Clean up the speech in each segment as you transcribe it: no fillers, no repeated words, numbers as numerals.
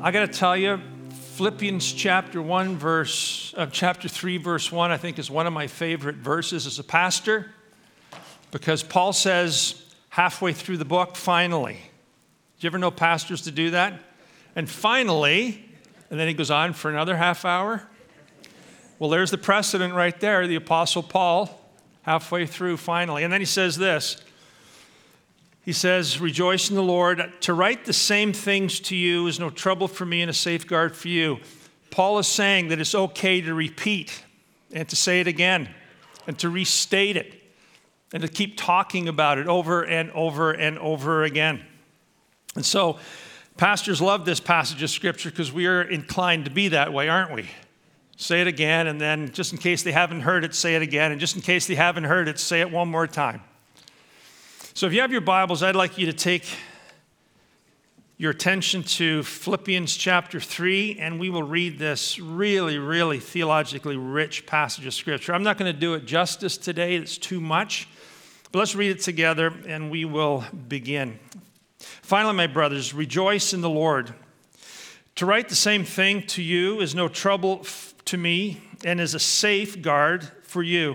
I got to tell you, Philippians chapter 3, verse 1, I think is one of my favorite verses as a pastor, because Paul says halfway through the book, finally. Do you ever know pastors to do that? And finally, and then he goes on for another half hour. Well, there's the precedent right there, the Apostle Paul, halfway through, finally. And then he says this. He says, rejoice in the Lord. To write the same things to you is no trouble for me and a safeguard for you. Paul is saying that it's okay to repeat and to say it again and to restate it and to keep talking about it over and over and over again. And so pastors love this passage of Scripture because we are inclined to be that way, aren't we? Say it again, and then just in case they haven't heard it, say it again. And just in case they haven't heard it, say it one more time. So if you have your Bibles, I'd like you to take your attention to Philippians chapter 3, and we will read this really, really theologically rich passage of Scripture. I'm not going to do it justice today. It's too much. But let's read it together, and we will begin. Finally, my brothers, rejoice in the Lord. To write the same thing to you is no trouble to me and is a safeguard for you.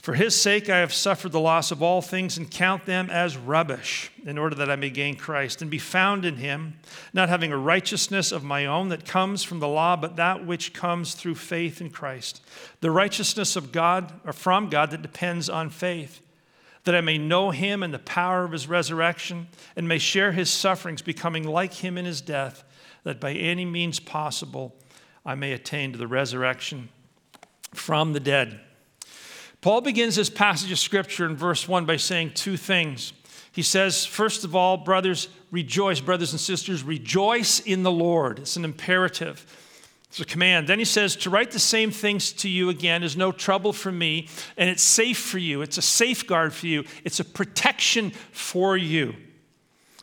For his sake I have suffered the loss of all things and count them as rubbish, in order that I may gain Christ and be found in him, not having a righteousness of my own that comes from the law, but that which comes through faith in Christ, the righteousness of God or from God that depends on faith, that I may know him and the power of his resurrection and may share his sufferings, becoming like him in his death, that by any means possible I may attain to the resurrection from the dead. Paul begins this passage of Scripture in verse 1 by saying two things. He says, first of all, brothers and sisters, rejoice in the Lord. It's an imperative. It's a command. Then he says, to write the same things to you again is no trouble for me, and it's safe for you. It's a safeguard for you. It's a protection for you.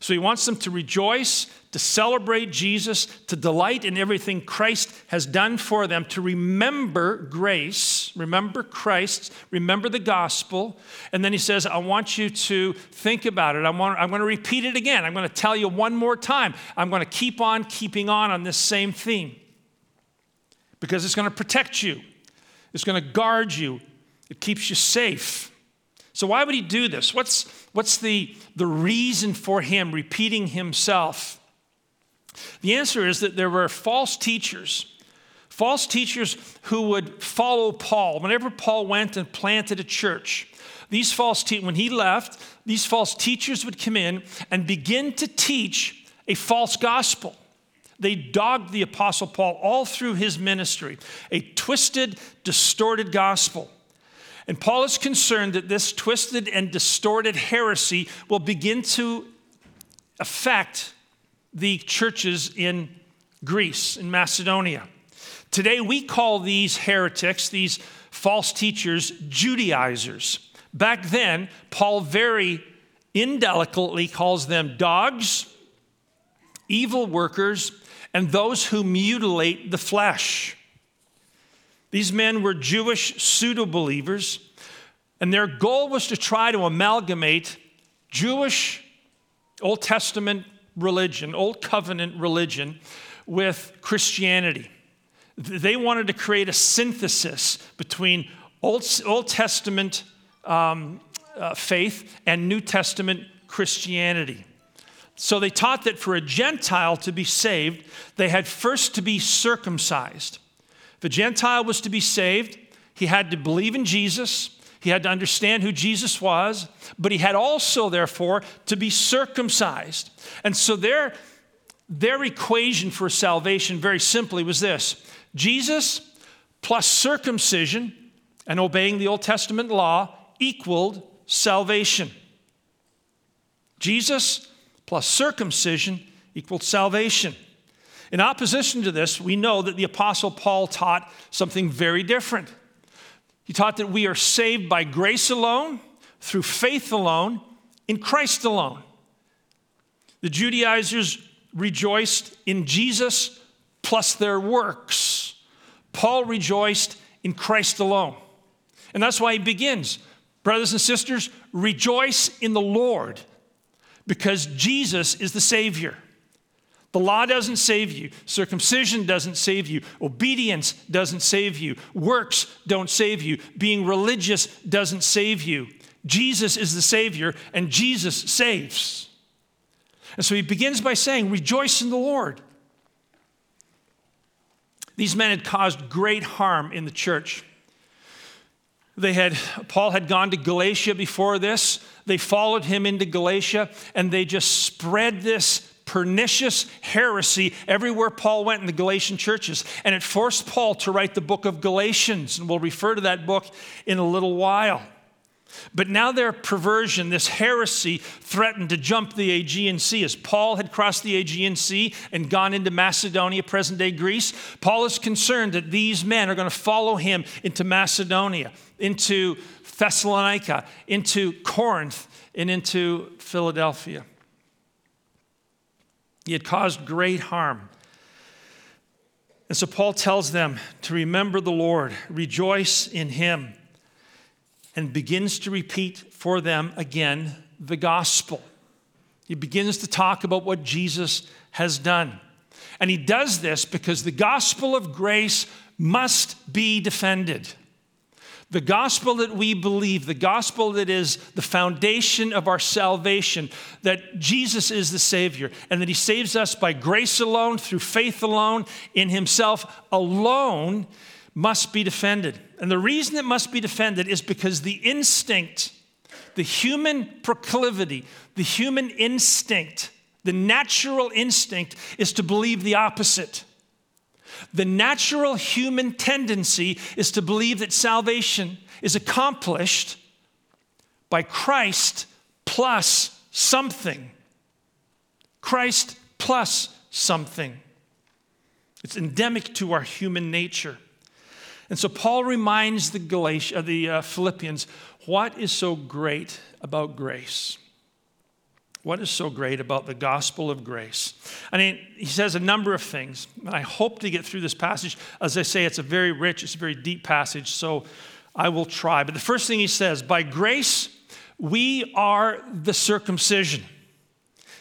So he wants them to rejoice, to celebrate Jesus, to delight in everything Christ has done for them, to remember grace, remember Christ, remember the gospel. And then he says, I want you to think about it. I'm going to repeat it again. I'm going to tell you one more time. I'm going to keep on keeping on this same theme because it's going to protect you. It's going to guard you. It keeps you safe. So why would he do this? What's the reason for him repeating himself? The answer is that there were false teachers who would follow Paul. Whenever Paul went and planted a church, when he left, these false teachers would come in and begin to teach a false gospel. They dogged the Apostle Paul all through his ministry, a twisted, distorted gospel. And Paul is concerned that this twisted and distorted heresy will begin to affect the churches in Greece, in Macedonia. Today we call these heretics, these false teachers, Judaizers. Back then, Paul very indelicately calls them dogs, evil workers, and those who mutilate the flesh. These men were Jewish pseudo-believers, and their goal was to try to amalgamate Jewish Old Testament religion, Old Covenant religion, with Christianity. They wanted to create a synthesis between Old Testament faith and New Testament Christianity. So they taught that for a Gentile to be saved, they had first to be circumcised. If a Gentile was to be saved, he had to believe in Jesus. He had to understand who Jesus was, but he had also, therefore, to be circumcised. And so their their equation for salvation very simply was this: Jesus plus circumcision and obeying the Old Testament law equaled salvation. Jesus plus circumcision equaled salvation. In opposition to this, we know that the Apostle Paul taught something very different. He taught that we are saved by grace alone, through faith alone, in Christ alone. The Judaizers rejoiced in Jesus plus their works. Paul rejoiced in Christ alone. And that's why he begins, brothers and sisters, rejoice in the Lord, because Jesus is the Savior. The law doesn't save you. Circumcision doesn't save you. Obedience doesn't save you. Works don't save you. Being religious doesn't save you. Jesus is the Savior, and Jesus saves. And so he begins by saying, rejoice in the Lord. These men had caused great harm in the church. Paul had gone to Galatia before this. They followed him into Galatia, and they just spread this pernicious heresy everywhere Paul went in the Galatian churches. And it forced Paul to write the book of Galatians, and we'll refer to that book in a little while. But now their perversion, this heresy, threatened to jump the Aegean Sea. As Paul had crossed the Aegean Sea and gone into Macedonia, present-day Greece, Paul is concerned that these men are going to follow him into Macedonia, into Thessalonica, into Corinth, and into Philadelphia. He had caused great harm. And so Paul tells them to remember the Lord, rejoice in him, and begins to repeat for them again the gospel. He begins to talk about what Jesus has done. And he does this because the gospel of grace must be defended. The gospel that we believe, the gospel that is the foundation of our salvation, that Jesus is the Savior and that he saves us by grace alone, through faith alone, in himself alone, must be defended. And the reason it must be defended is because the instinct, the human proclivity, the human instinct, the natural instinct is to believe the opposite. The natural human tendency is to believe that salvation is accomplished by Christ plus something. Christ plus something. It's endemic to our human nature. And so Paul reminds the Philippians, what is so great about grace? What is so great about the gospel of grace? I mean, he says a number of things. I hope to get through this passage. As I say, it's a very rich, it's a very deep passage, so I will try. But the first thing he says, by grace, we are the circumcision.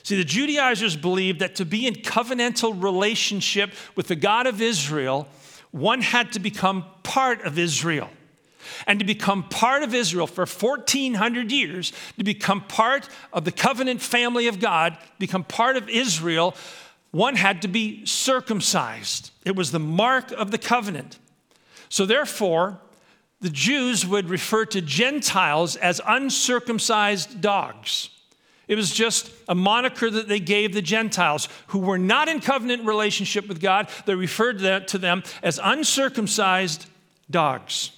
See, the Judaizers believed that to be in covenantal relationship with the God of Israel, one had to become part of Israel. And to become part of Israel for 1,400 years, to become part of the covenant family of God, become part of Israel, one had to be circumcised. It was the mark of the covenant. So therefore, the Jews would refer to Gentiles as uncircumcised dogs. It was just a moniker that they gave the Gentiles who were not in covenant relationship with God. They referred to them as uncircumcised dogs.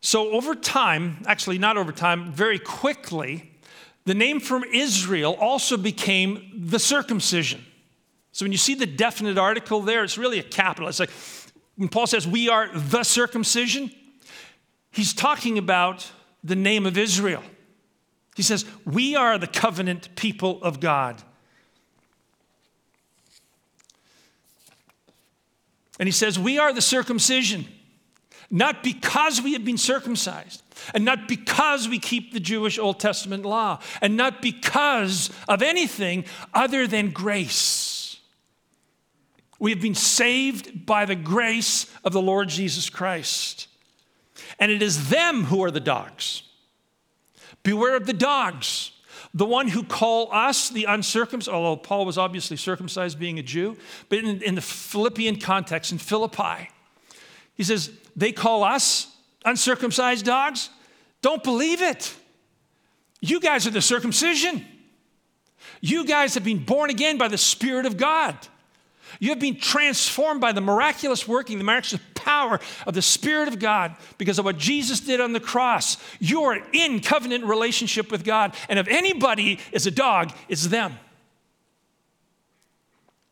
So over time, actually not over time, very quickly, the name from Israel also became the circumcision. So when you see the definite article there, it's really a capital. It's like when Paul says we are the circumcision, he's talking about the name of Israel. He says, we are the covenant people of God. And he says, we are the circumcision, not because we have been circumcised, and not because we keep the Jewish Old Testament law, and not because of anything other than grace. We have been saved by the grace of the Lord Jesus Christ. And it is them who are the dogs. Beware of the dogs. The one who call us the uncircumcised, although Paul was obviously circumcised being a Jew, but in the Philippian context, in Philippi, he says, they call us uncircumcised dogs? Don't believe it. You guys are the circumcision. You guys have been born again by the Spirit of God. You have been transformed by the miraculous working, the miraculous power of the Spirit of God because of what Jesus did on the cross. You are in covenant relationship with God. And if anybody is a dog, it's them.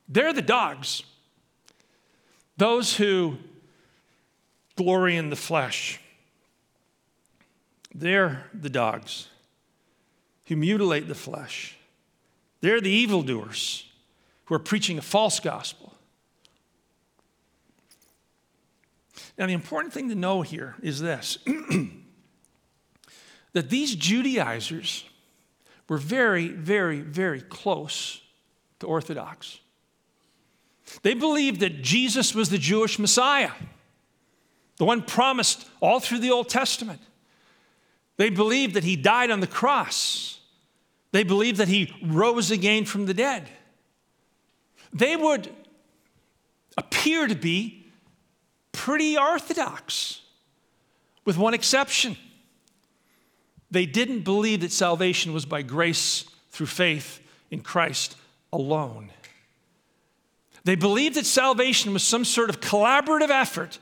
They're the dogs. Those who glory in the flesh. They're the dogs who mutilate the flesh. They're the evildoers who are preaching a false gospel. Now, the important thing to know here is this, that these Judaizers were very, very, very close to Orthodox. They believed that Jesus was the Jewish Messiah, the one promised all through the Old Testament. They believed that he died on the cross. They believed that he rose again from the dead. They would appear to be pretty orthodox, with one exception. They didn't believe that salvation was by grace through faith in Christ alone. They believed that salvation was some sort of collaborative effort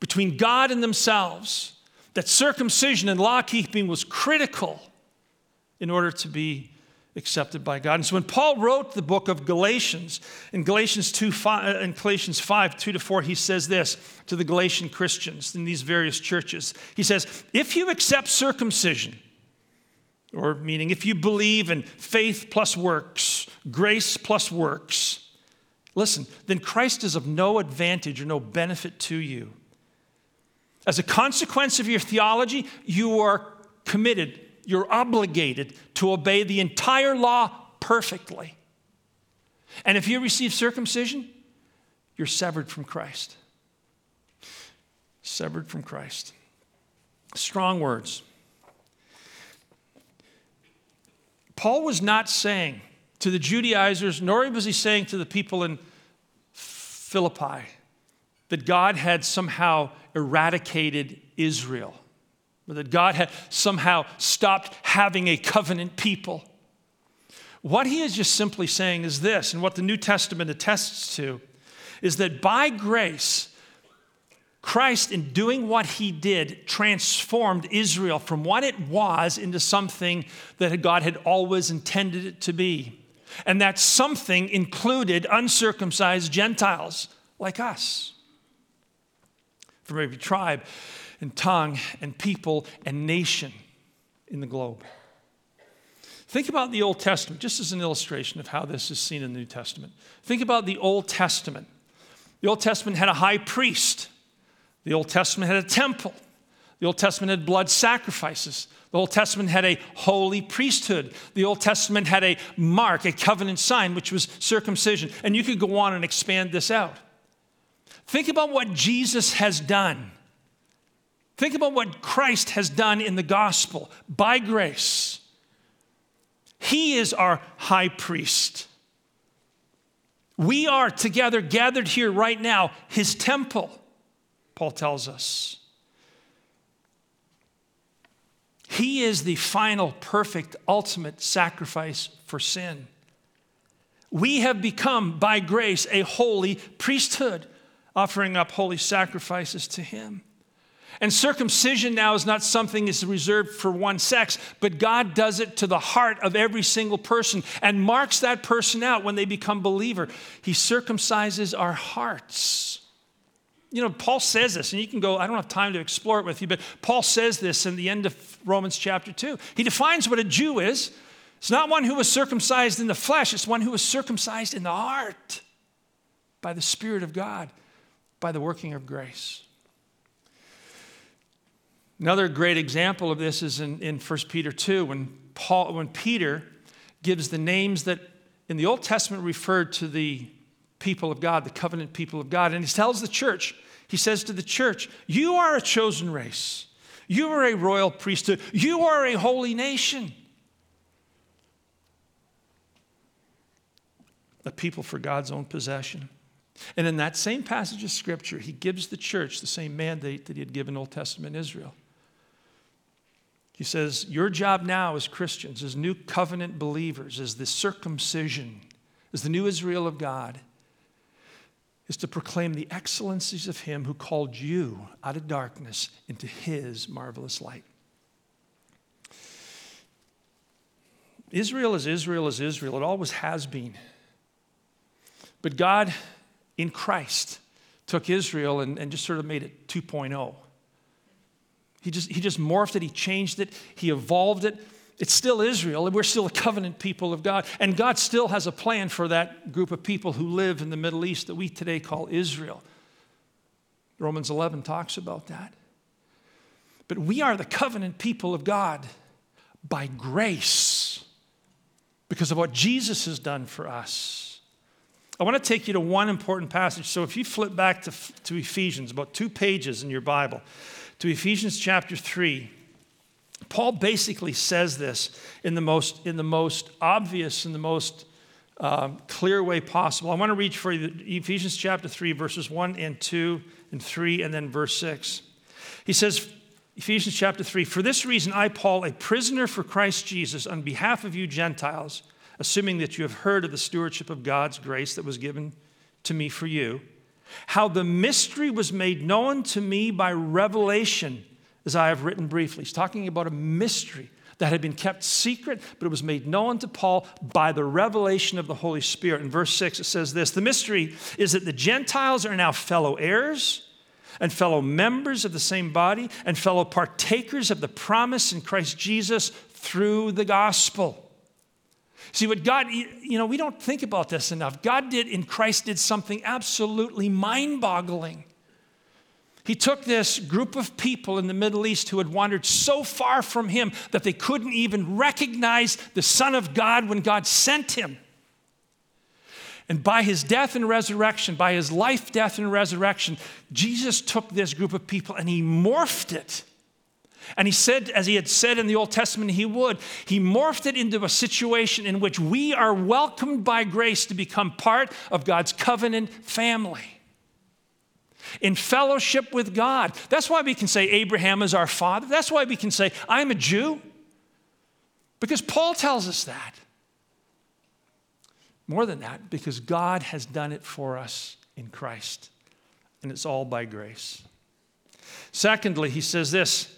between God and themselves, that circumcision and law-keeping was critical in order to be accepted by God. And so when Paul wrote the book of Galatians, in Galatians 5:2-4, he says this to the Galatian Christians in these various churches. He says, if you accept circumcision, or meaning if you believe in faith plus works, grace plus works, listen, then Christ is of no advantage or no benefit to you. As a consequence of your theology, you are committed, you're obligated to obey the entire law perfectly. And if you receive circumcision, you're severed from Christ. Severed from Christ. Strong words. Paul was not saying to the Judaizers, nor was he saying to the people in Philippi, that God had somehow eradicated Israel, or that God had somehow stopped having a covenant people. What he is just simply saying is this, and what the New Testament attests to, is that by grace, Christ, in doing what he did, transformed Israel from what it was into something that God had always intended it to be. And that something included uncircumcised Gentiles like us, from every tribe and tongue and people and nation in the globe. Think about the Old Testament, just as an illustration of how this is seen in the New Testament. Think about the Old Testament. The Old Testament had a high priest. The Old Testament had a temple. The Old Testament had blood sacrifices. The Old Testament had a holy priesthood. The Old Testament had a mark, a covenant sign, which was circumcision. And you could go on and expand this out. Think about what Jesus has done. Think about what Christ has done in the gospel by grace. He is our high priest. We are together gathered here right now, his temple, Paul tells us. He is the final, perfect, ultimate sacrifice for sin. We have become, by grace, a holy priesthood, offering up holy sacrifices to him. And circumcision now is not something that's reserved for one sex, but God does it to the heart of every single person and marks that person out when they become believer. He circumcises our hearts. You know, Paul says this, and you can go, I don't have time to explore it with you, but Paul says this in the end of Romans chapter 2. He defines what a Jew is. It's not one who was circumcised in the flesh. It's one who was circumcised in the heart by the Spirit of God, by the working of grace. Another great example of this is in 1 Peter 2, when Peter gives the names that in the Old Testament referred to the people of God, the covenant people of God. And he tells the church, he says to the church, you are a chosen race. You are a royal priesthood. You are a holy nation. A people for God's own possession. And in that same passage of Scripture, he gives the church the same mandate that he had given Old Testament Israel. He says, your job now as Christians, as new covenant believers, as the circumcision, as the new Israel of God, is to proclaim the excellencies of him who called you out of darkness into his marvelous light. Israel is Israel is Israel. It always has been. But God, in Christ, took Israel and just sort of made it 2.0. He just morphed it. He changed it. He evolved it. It's still Israel, and we're still a covenant people of God. And God still has a plan for that group of people who live in the Middle East that we today call Israel. Romans 11 talks about that. But we are the covenant people of God by grace because of what Jesus has done for us. I want to take you to one important passage. So if you flip back to Ephesians, about 2 pages in your Bible, to Ephesians chapter 3, Paul basically says this in the most obvious, in the most clear way possible. I want to read for you Ephesians chapter 3, verses 1 and 2 and 3, and then verse 6. He says, Ephesians chapter 3, for this reason I, Paul, a prisoner for Christ Jesus, on behalf of you Gentiles, assuming that you have heard of the stewardship of God's grace that was given to me for you, how the mystery was made known to me by revelation, as I have written briefly. He's talking about a mystery that had been kept secret, but it was made known to Paul by the revelation of the Holy Spirit. In verse 6, it says this, the mystery is that the Gentiles are now fellow heirs and fellow members of the same body and fellow partakers of the promise in Christ Jesus through the gospel. See, what God, we don't think about this enough. God did in Christ did something absolutely mind-boggling. He took this group of people in the Middle East who had wandered so far from him that they couldn't even recognize the Son of God when God sent him. And by his death and resurrection, by his life, death, and resurrection, Jesus took this group of people and he morphed it. And he said, as he had said in the Old Testament he would, he morphed it into a situation in which we are welcomed by grace to become part of God's covenant family. In fellowship with God. That's why we can say Abraham is our father. That's why we can say I'm a Jew. Because Paul tells us that. More than that, because God has done it for us in Christ. And it's all by grace. Secondly, he says this.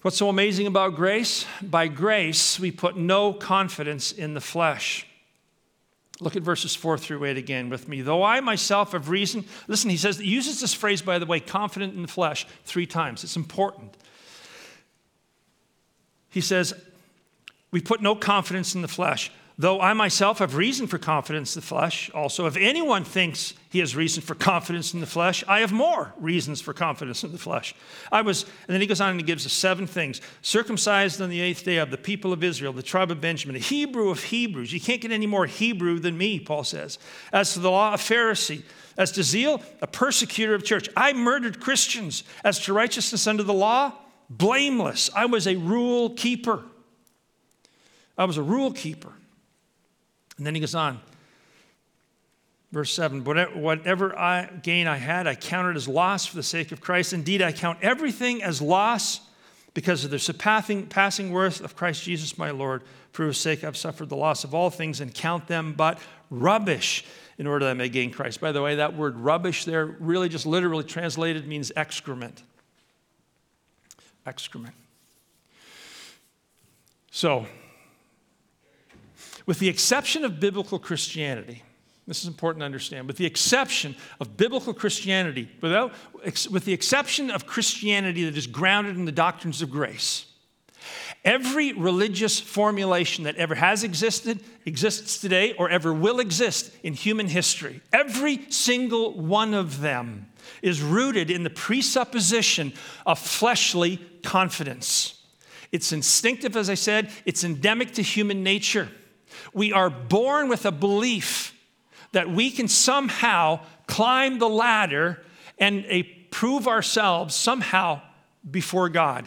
What's so amazing about grace? By grace, we put no confidence in the flesh. Look at verses 4-8 again with me. Though I myself have reason, listen, he says, he uses this phrase, by the way, confident in the flesh, 3 times. It's important. He says, we put no confidence in the flesh. Though I myself have reason for confidence in the flesh, also, if anyone thinks he has reason for confidence in the flesh, I have more reasons for confidence in the flesh. And then he goes on and he gives us 7 things. Circumcised on the 8th day of the people of Israel, the tribe of Benjamin, a Hebrew of Hebrews. You can't get any more Hebrew than me, Paul says. As to the law, a Pharisee. As to zeal, a persecutor of church. I murdered Christians. As to righteousness under the law, blameless. I was a rule keeper. And then he goes on, verse 7, whatever gain I had, I counted as loss for the sake of Christ. Indeed, I count everything as loss because of the surpassing worth of Christ Jesus my Lord. For whose sake I've suffered the loss of all things and count them but rubbish in order that I may gain Christ. By the way, that word rubbish there really just literally translated means excrement. So, with the exception of biblical Christianity, this is important to understand, with the exception of Christianity that is grounded in the doctrines of grace, every religious formulation that ever has existed, exists today, or ever will exist in human history, every single one of them is rooted in the presupposition of fleshly confidence. It's instinctive, as I said, it's endemic to human nature. We are born with a belief that we can somehow climb the ladder and prove ourselves somehow before God.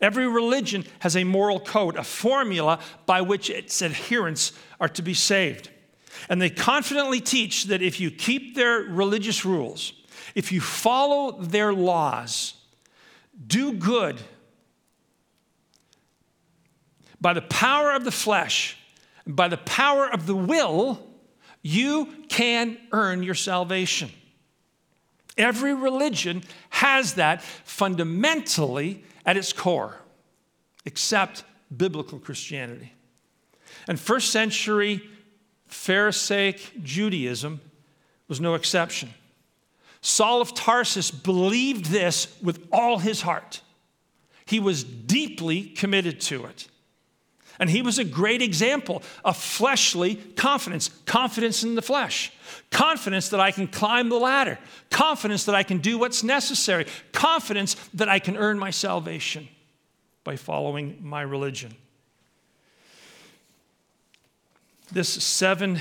Every religion has a moral code, a formula by which its adherents are to be saved. And they confidently teach that if you keep their religious rules, if you follow their laws, do good, by the power of the flesh, by the power of the will, you can earn your salvation. Every religion has that fundamentally at its core, except biblical Christianity. And first century Pharisaic Judaism was no exception. Saul of Tarsus believed this with all his heart. He was deeply committed to it. And he was a great example of fleshly confidence, confidence in the flesh, confidence that I can climb the ladder, confidence that I can do what's necessary, confidence that I can earn my salvation by following my religion. This seven-step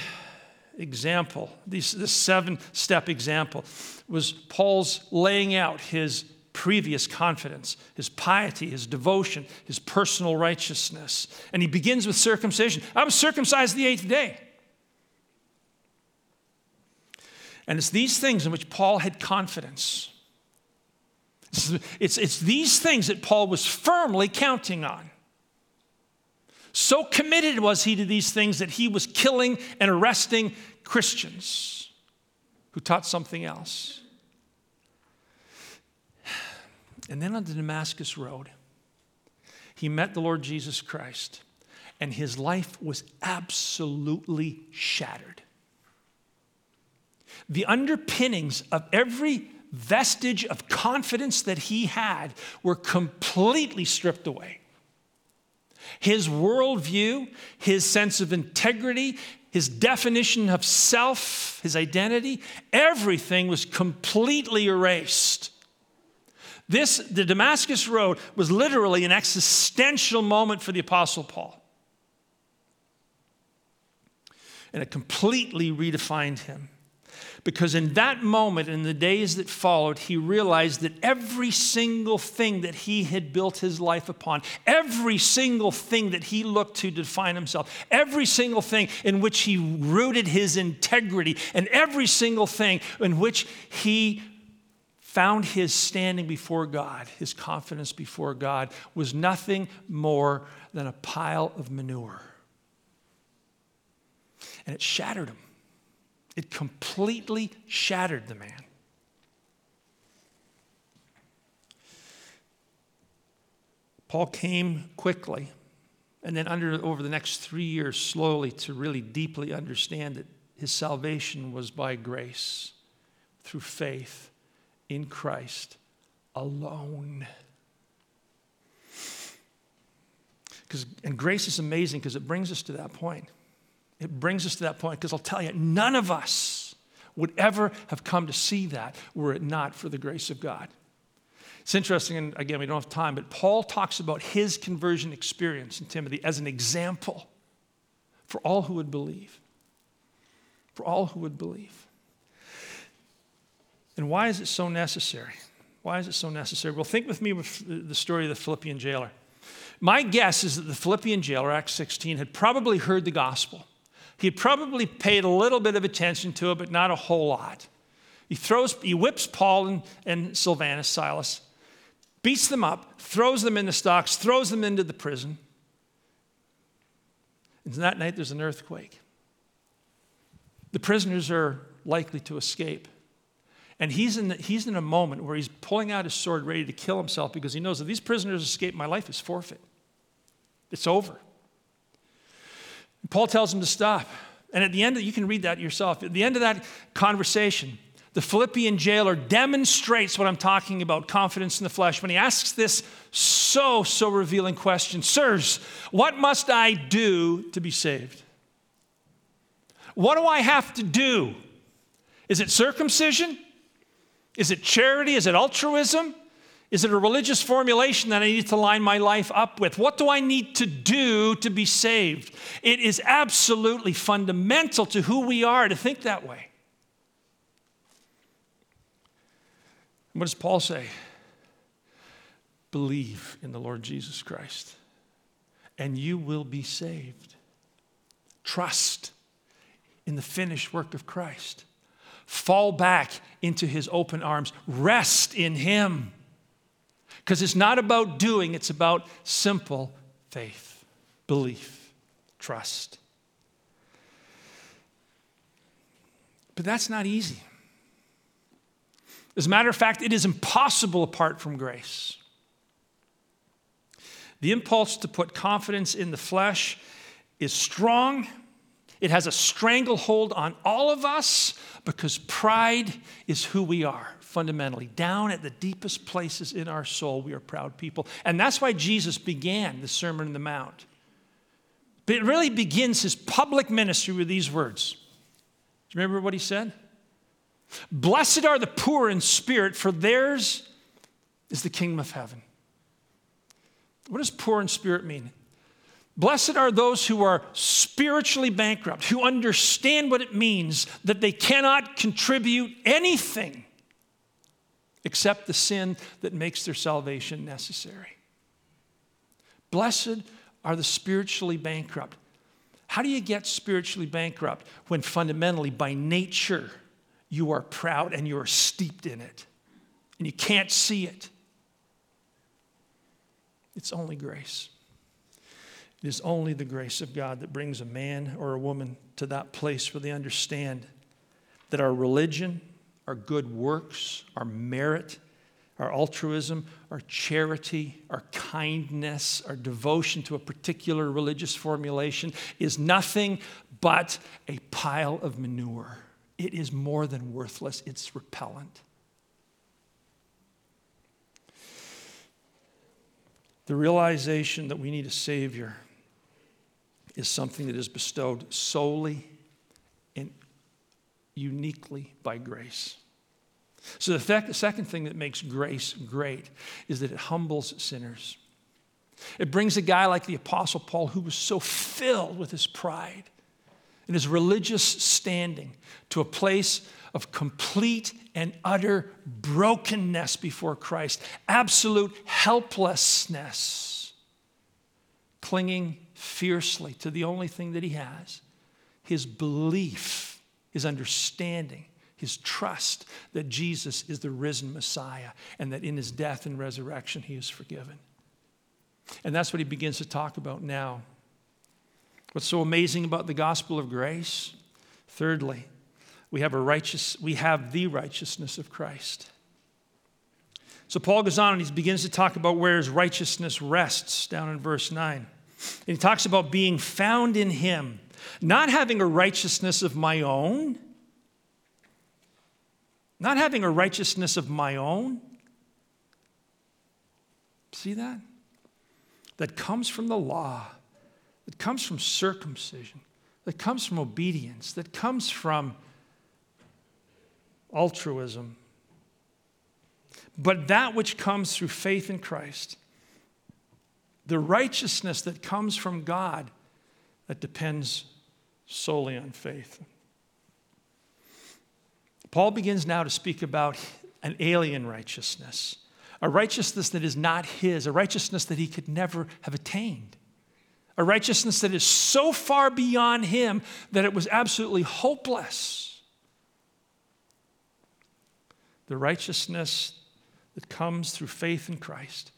example was Paul's laying out his previous confidence, his piety, his devotion, his personal righteousness. And he begins with circumcision. I was circumcised the eighth day. And it's these things in which Paul had confidence. It's these things that Paul was firmly counting on. So committed was he to these things that he was killing and arresting Christians who taught something else. And then on the Damascus Road, he met the Lord Jesus Christ, and his life was absolutely shattered. The underpinnings of every vestige of confidence that he had were completely stripped away. His worldview, his sense of integrity, his definition of self, his identity, everything was completely erased. The Damascus Road was literally an existential moment for the Apostle Paul. And it completely redefined him. Because in that moment, in the days that followed, he realized that every single thing that he had built his life upon, every single thing that he looked to define himself, every single thing in which he rooted his integrity, and every single thing in which he found his standing before God, his confidence before God, was nothing more than a pile of manure. And it shattered him. It completely shattered the man. Paul came quickly, and then over the next 3 years, slowly, to really deeply understand that his salvation was by grace, through faith, in Christ alone. And grace is amazing because it brings us to that point. It brings us to that point because I'll tell you, none of us would ever have come to see that were it not for the grace of God. It's interesting, and again, we don't have time, but Paul talks about his conversion experience in Timothy as an example for all who would believe. For all who would believe. And why is it so necessary? Why is it so necessary? Well, think with me with the story of the Philippian jailer. My guess is that the Philippian jailer, Acts 16, had probably heard the gospel. He had probably paid a little bit of attention to it, but not a whole lot. He whips Paul and Silvanus, Silas, beats them up, throws them in the stocks, throws them into the prison. And that night there's an earthquake. The prisoners are likely to escape. And he's in a moment where he's pulling out his sword, ready to kill himself, because he knows that these prisoners escape, my life is forfeit. It's over. And Paul tells him to stop. And at the end, you can read that yourself. At the end of that conversation, the Philippian jailer demonstrates what I'm talking about, confidence in the flesh, when he asks this so revealing question, "Sirs, what must I do to be saved? What do I have to do? Is it circumcision? Is it charity? Is it altruism? Is it a religious formulation that I need to line my life up with? What do I need to do to be saved?" It is absolutely fundamental to who we are to think that way. And what does Paul say? Believe in the Lord Jesus Christ, and you will be saved. Trust in the finished work of Christ. Fall back into his open arms. Rest in him. Because it's not about doing, it's about simple faith. belief, trust. But that's not easy. As a matter of fact, it is impossible apart from grace. The impulse to put confidence in the flesh is strong. It has a stranglehold on all of us because pride is who we are fundamentally. Down at the deepest places in our soul, we are proud people. And that's why Jesus began the Sermon on the Mount. But it really begins his public ministry with these words. Do you remember what he said? Blessed are the poor in spirit, for theirs is the kingdom of heaven. What does poor in spirit mean? Blessed are those who are spiritually bankrupt, who understand what it means that they cannot contribute anything except the sin that makes their salvation necessary. Blessed are the spiritually bankrupt. How do you get spiritually bankrupt when fundamentally, by nature, you are proud and you are steeped in it and you can't see it? It's only grace. It is only the grace of God that brings a man or a woman to that place where they understand that our religion, our good works, our merit, our altruism, our charity, our kindness, our devotion to a particular religious formulation is nothing but a pile of manure. It is more than worthless. It's repellent. The realization that we need a Savior is something that is bestowed solely and uniquely by grace. So the second thing that makes grace great is that it humbles sinners. It brings a guy like the Apostle Paul, who was so filled with his pride and his religious standing, to a place of complete and utter brokenness before Christ, absolute helplessness, clinging fiercely to the only thing that he has, his belief, his understanding, his trust that Jesus is the risen Messiah and that in his death and resurrection he is forgiven. And that's what he begins to talk about now. What's so amazing about the gospel of grace? Thirdly, we have the righteousness of Christ. So Paul goes on and he begins to talk about where his righteousness rests, down in verse 9. And he talks about being found in him, not having a righteousness of my own, See that? That comes from the law. That comes from circumcision, that comes from obedience, that comes from altruism. But that which comes through faith in Christ, the righteousness that comes from God, that depends solely on faith. Paul begins now to speak about an alien righteousness, a righteousness that is not his, a righteousness that he could never have attained. A righteousness that is so far beyond him that it was absolutely hopeless. The righteousness that comes through faith in Christ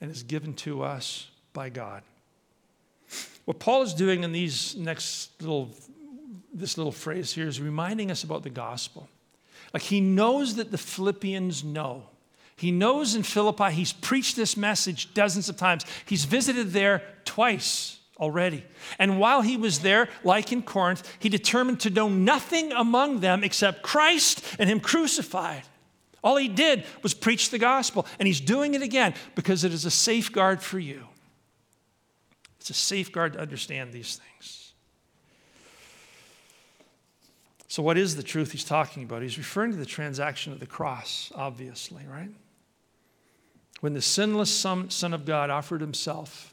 and is given to us by God. What Paul is doing in these this little phrase here is reminding us about the gospel. Like, he knows that the Philippians know. He knows in Philippi, he's preached this message dozens of times. He's visited there twice already. And while he was there, like in Corinth, he determined to know nothing among them except Christ and him crucified. All he did was preach the gospel. And he's doing it again because it is a safeguard for you. It's a safeguard to understand these things. So what is the truth he's talking about? He's referring to the transaction of the cross, obviously, right? When the sinless Son of God offered himself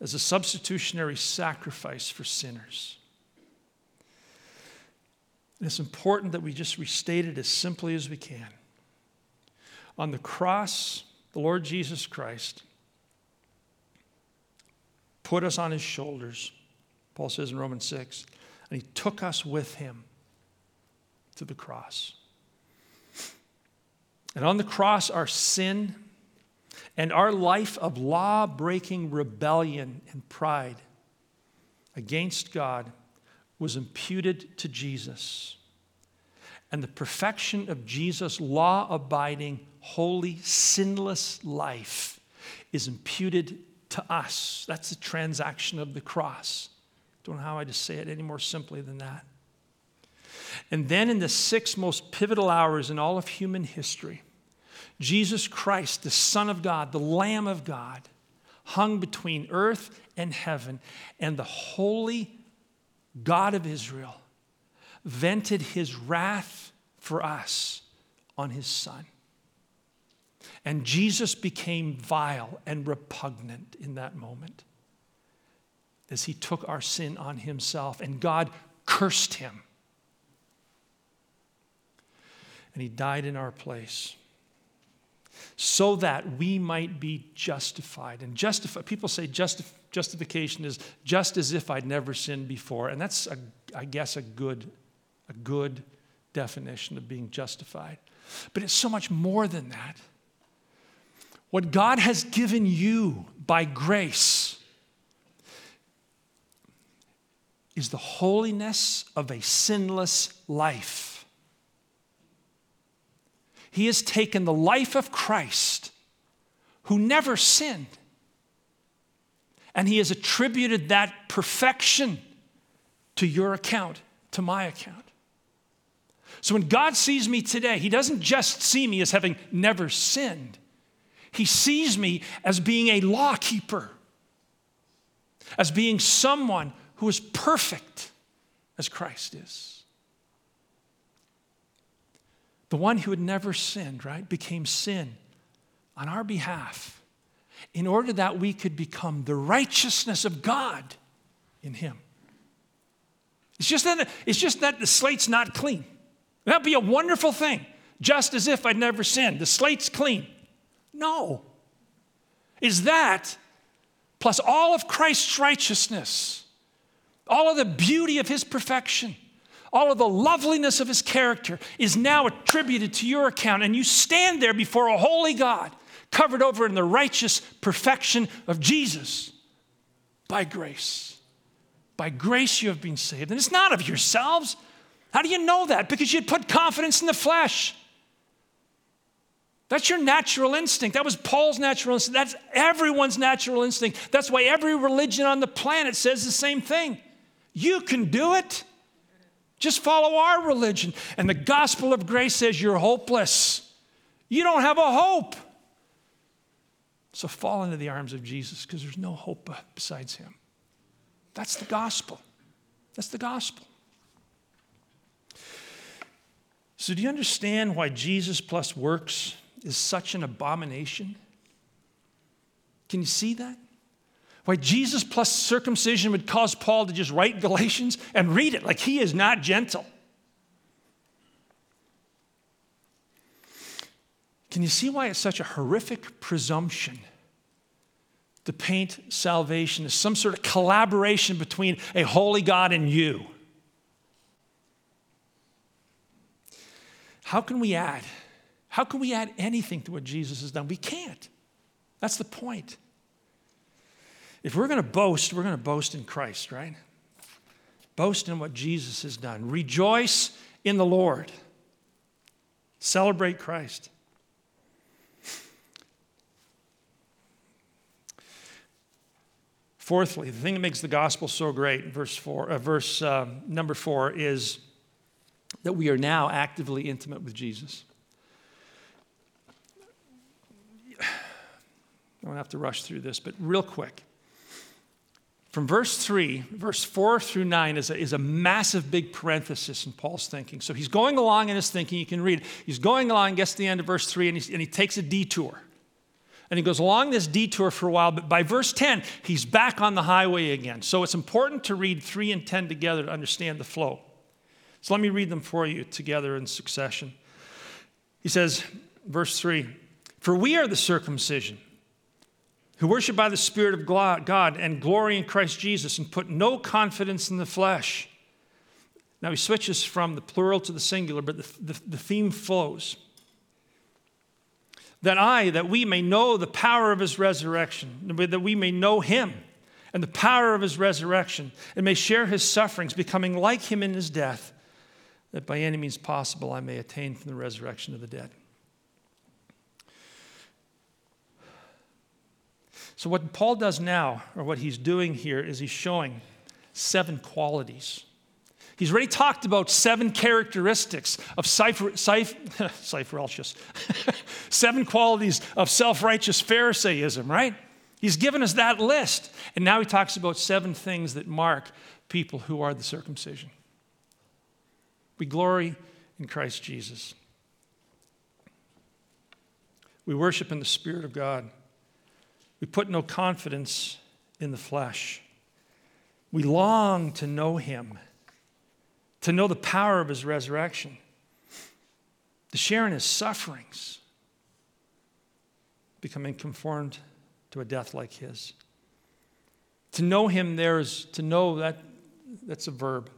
as a substitutionary sacrifice for sinners. And it's important that we just restate it as simply as we can. On the cross, the Lord Jesus Christ put us on his shoulders, Paul says in Romans 6, and he took us with him to the cross. And on the cross, our sin and our life of law-breaking rebellion and pride against God was imputed to Jesus. And the perfection of Jesus' law-abiding, holy, sinless life is imputed to us. That's the transaction of the cross. Don't know how I just say it any more simply than that. And then in the six most pivotal hours in all of human history, Jesus Christ, the Son of God, the Lamb of God, hung between earth and heaven, and the holy God of Israel vented his wrath for us on his Son. And Jesus became vile and repugnant in that moment as he took our sin on himself, and God cursed him. And he died in our place so that we might be justified. And people say justification is just as if I'd never sinned before. And that's, a good definition of being justified. But it's so much more than that. What God has given you by grace is the holiness of a sinless life. He has taken the life of Christ, who never sinned, and he has attributed that perfection to your account, to my account. So when God sees me today, he doesn't just see me as having never sinned. He sees me as being a law keeper, as being someone who is perfect as Christ is. The one who had never sinned, right, became sin on our behalf in order that we could become the righteousness of God in him. It's just that the slate's not clean. That'd be a wonderful thing, just as if I'd never sinned. The slate's clean. No. It's that plus all of Christ's righteousness, all of the beauty of his perfection, all of the loveliness of his character is now attributed to your account, and you stand there before a holy God, covered over in the righteous perfection of Jesus by grace. By grace you have been saved, and it's not of yourselves. How do you know that? Because you'd put confidence in the flesh. That's your natural instinct. That was Paul's natural instinct. That's everyone's natural instinct. That's why every religion on the planet says the same thing. You can do it. Just follow our religion. And the gospel of grace says you're hopeless. You don't have a hope. So fall into the arms of Jesus, because there's no hope besides him. That's the gospel. That's the gospel. So do you understand why Jesus plus works is such an abomination? Can you see that? Why Jesus plus circumcision would cause Paul to just write Galatians and read it like he is not gentle. Can you see why it's such a horrific presumption to paint salvation as some sort of collaboration between a holy God and you? How can we add? How can we add anything to what Jesus has done? We can't. That's the point. If we're going to boast, we're going to boast in Christ, right? Boast in what Jesus has done. Rejoice in the Lord. Celebrate Christ. Fourthly, the thing that makes the gospel so great, verse number 4, is that we are now actively intimate with Jesus. I don't have to rush through this, but real quick. From verse 3, verse 4 through 9 is a massive big parenthesis in Paul's thinking. So he's going along in his thinking. You can read. He's going along, gets to the end of verse 3, and he takes a detour. And he goes along this detour for a while, but by verse 10, he's back on the highway again. So it's important to read 3 and 10 together to understand the flow. So let me read them for you together in succession. He says, verse 3, "For we are the circumcision, who worship by the Spirit of God and glory in Christ Jesus and put no confidence in the flesh." Now he switches from the plural to the singular, but the theme flows. that we may know the power of his resurrection, that we may know him and the power of his resurrection, and may share his sufferings, becoming like him in his death, that by any means possible I may attain from the resurrection of the dead. So what Paul does now, or what he's doing here, is he's showing 7 qualities. He's already talked about 7 characteristics of seven qualities of self-righteous Pharisaism, right? He's given us that list. And now he talks about 7 things that mark people who are the circumcision. We glory in Christ Jesus. We worship in the Spirit of God. We put no confidence in the flesh. We long to know him, to know the power of his resurrection, to share in his sufferings, becoming conformed to a death like his. To know him there is to know that's a verb.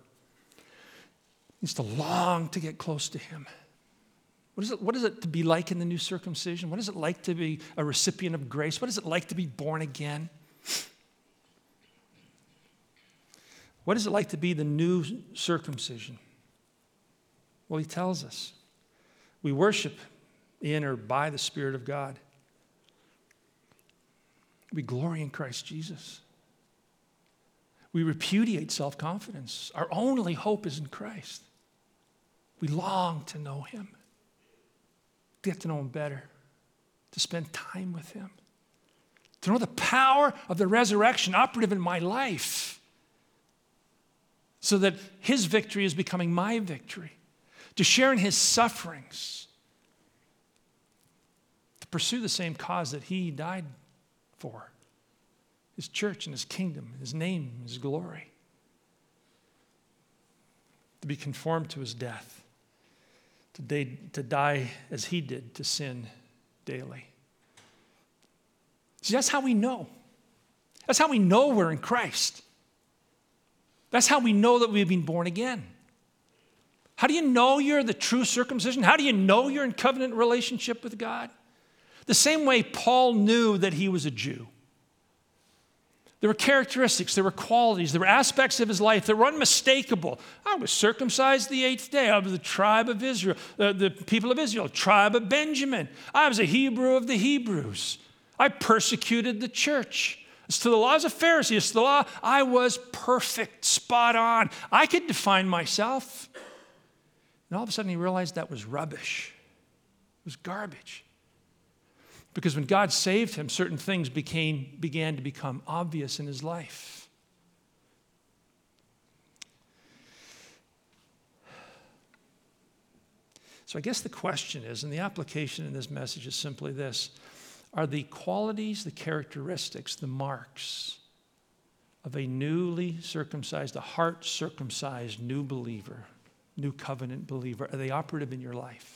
It's to long to get close to him. What is it to be like in the new circumcision? What is it like to be a recipient of grace? What is it like to be born again? What is it like to be the new circumcision? Well, he tells us. We worship in or by the Spirit of God. We glory in Christ Jesus. We repudiate self-confidence. Our only hope is in Christ. We long to know him, to get to know him better, to spend time with him, to know the power of the resurrection operative in my life, so that his victory is becoming my victory, to share in his sufferings, to pursue the same cause that he died for, his church and his kingdom, his name, his glory, to be conformed to his death, to die as he did to sin daily. See, that's how we know. That's how we know we're in Christ. That's how we know that we've been born again. How do you know you're the true circumcision? How do you know you're in covenant relationship with God? The same way Paul knew that he was a Jew. There were characteristics, there were qualities, there were aspects of his life that were unmistakable. I was circumcised the 8th day. I was the tribe of Israel, the people of Israel, tribe of Benjamin. I was a Hebrew of the Hebrews. I persecuted the church. As to the laws of Pharisees, as to the law, I was perfect, spot on. I could define myself. And all of a sudden he realized that was rubbish. It was garbage. Because when God saved him, certain things began to become obvious in his life. So I guess the question is, and the application in this message is simply this: are the qualities, the characteristics, the marks of a newly circumcised, a heart-circumcised new believer, new covenant believer, are they operative in your life?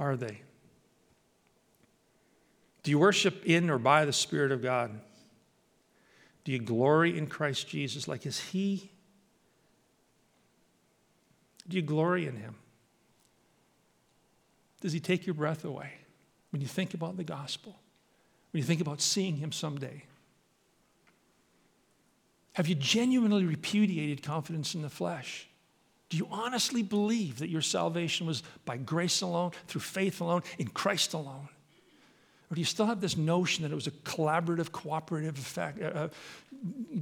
Are they? Do you worship in or by the Spirit of God? Do you glory in Christ Jesus? Like, is he? Do you glory in him? Does he take your breath away when you think about the gospel, when you think about seeing him someday? Have you genuinely repudiated confidence in the flesh? Do you honestly believe that your salvation was by grace alone, through faith alone, in Christ alone? Or do you still have this notion that it was a collaborative, cooperative effect,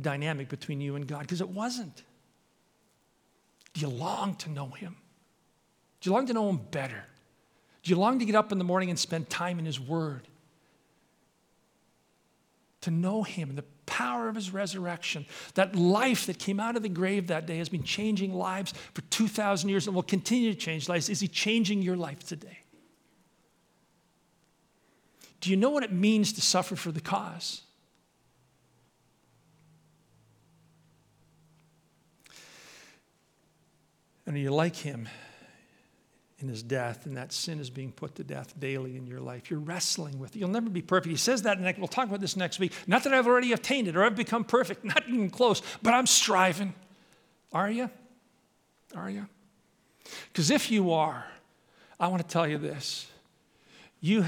dynamic between you and God? Because it wasn't. Do you long to know him? Do you long to know him better? Do you long to get up in the morning and spend time in his word? To know him and the power of his resurrection. That life that came out of the grave that day has been changing lives for 2,000 years and will continue to change lives. Is he changing your life today? Do you know what it means to suffer for the cause? And are you like him in his death, and that sin is being put to death daily in your life? You're wrestling with it. You'll never be perfect. He says that, and we'll talk about this next week. Not that I've already attained it or I've become perfect, not even close, but I'm striving. Are you? Are you? Because if you are, I want to tell you this. You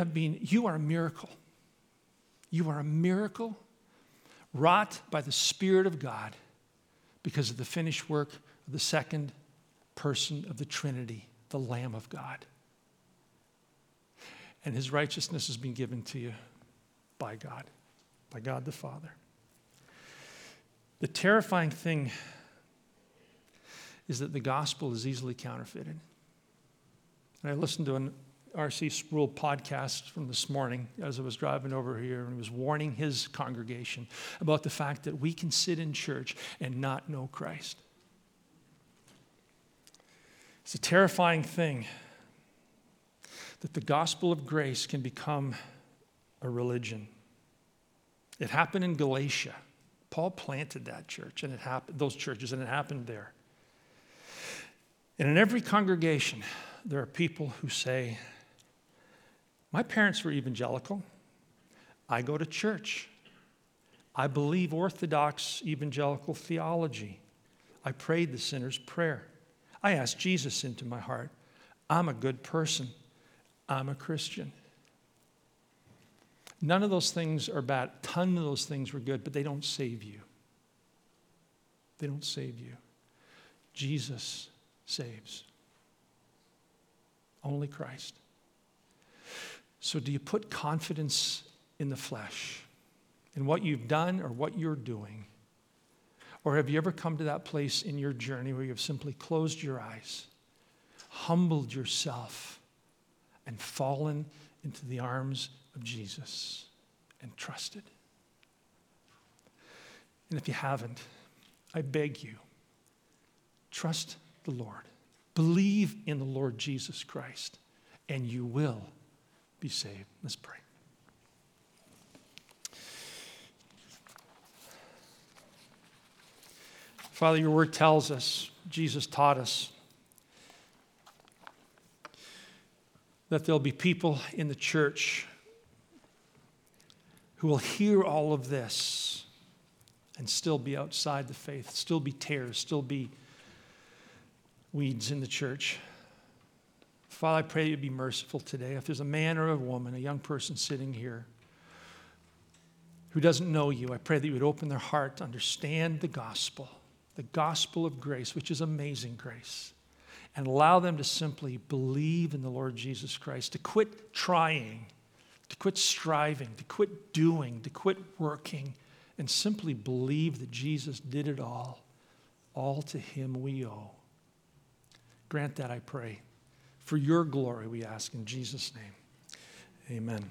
are a miracle. You are a miracle wrought by the Spirit of God because of the finished work of the second person of the Trinity, the Lamb of God. And his righteousness has been given to you by God the Father. The terrifying thing is that the gospel is easily counterfeited. And I listened to an R.C. Sproul podcast from this morning as I was driving over here, and he was warning his congregation about the fact that we can sit in church and not know Christ. It's a terrifying thing that the gospel of grace can become a religion. It happened in Galatia. Paul planted that church, and it happened, those churches, and it happened there. And in every congregation, there are people who say, my parents were evangelical. I go to church. I believe Orthodox evangelical theology. I prayed the sinner's prayer. I asked Jesus into my heart. I'm a good person. I'm a Christian. None of those things are bad. A ton of those things were good, but they don't save you. They don't save you. Jesus saves. Only Christ. So do you put confidence in the flesh, in what you've done or what you're doing? Or have you ever come to that place in your journey where you've simply closed your eyes, humbled yourself, and fallen into the arms of Jesus and trusted? And if you haven't, I beg you, trust the Lord. Believe in the Lord Jesus Christ, and you will be saved. Let's pray. Father, your word tells us, Jesus taught us, that there'll be people in the church who will hear all of this and still be outside the faith, still be tares, still be weeds in the church. Father, I pray you be merciful today. If there's a man or a woman, a young person sitting here who doesn't know you, I pray that you would open their heart to understand the gospel of grace, which is amazing grace, and allow them to simply believe in the Lord Jesus Christ, to quit trying, to quit striving, to quit doing, to quit working, and simply believe that Jesus did it all. All to him we owe. Grant that, I pray. For your glory, we ask in Jesus' name. Amen.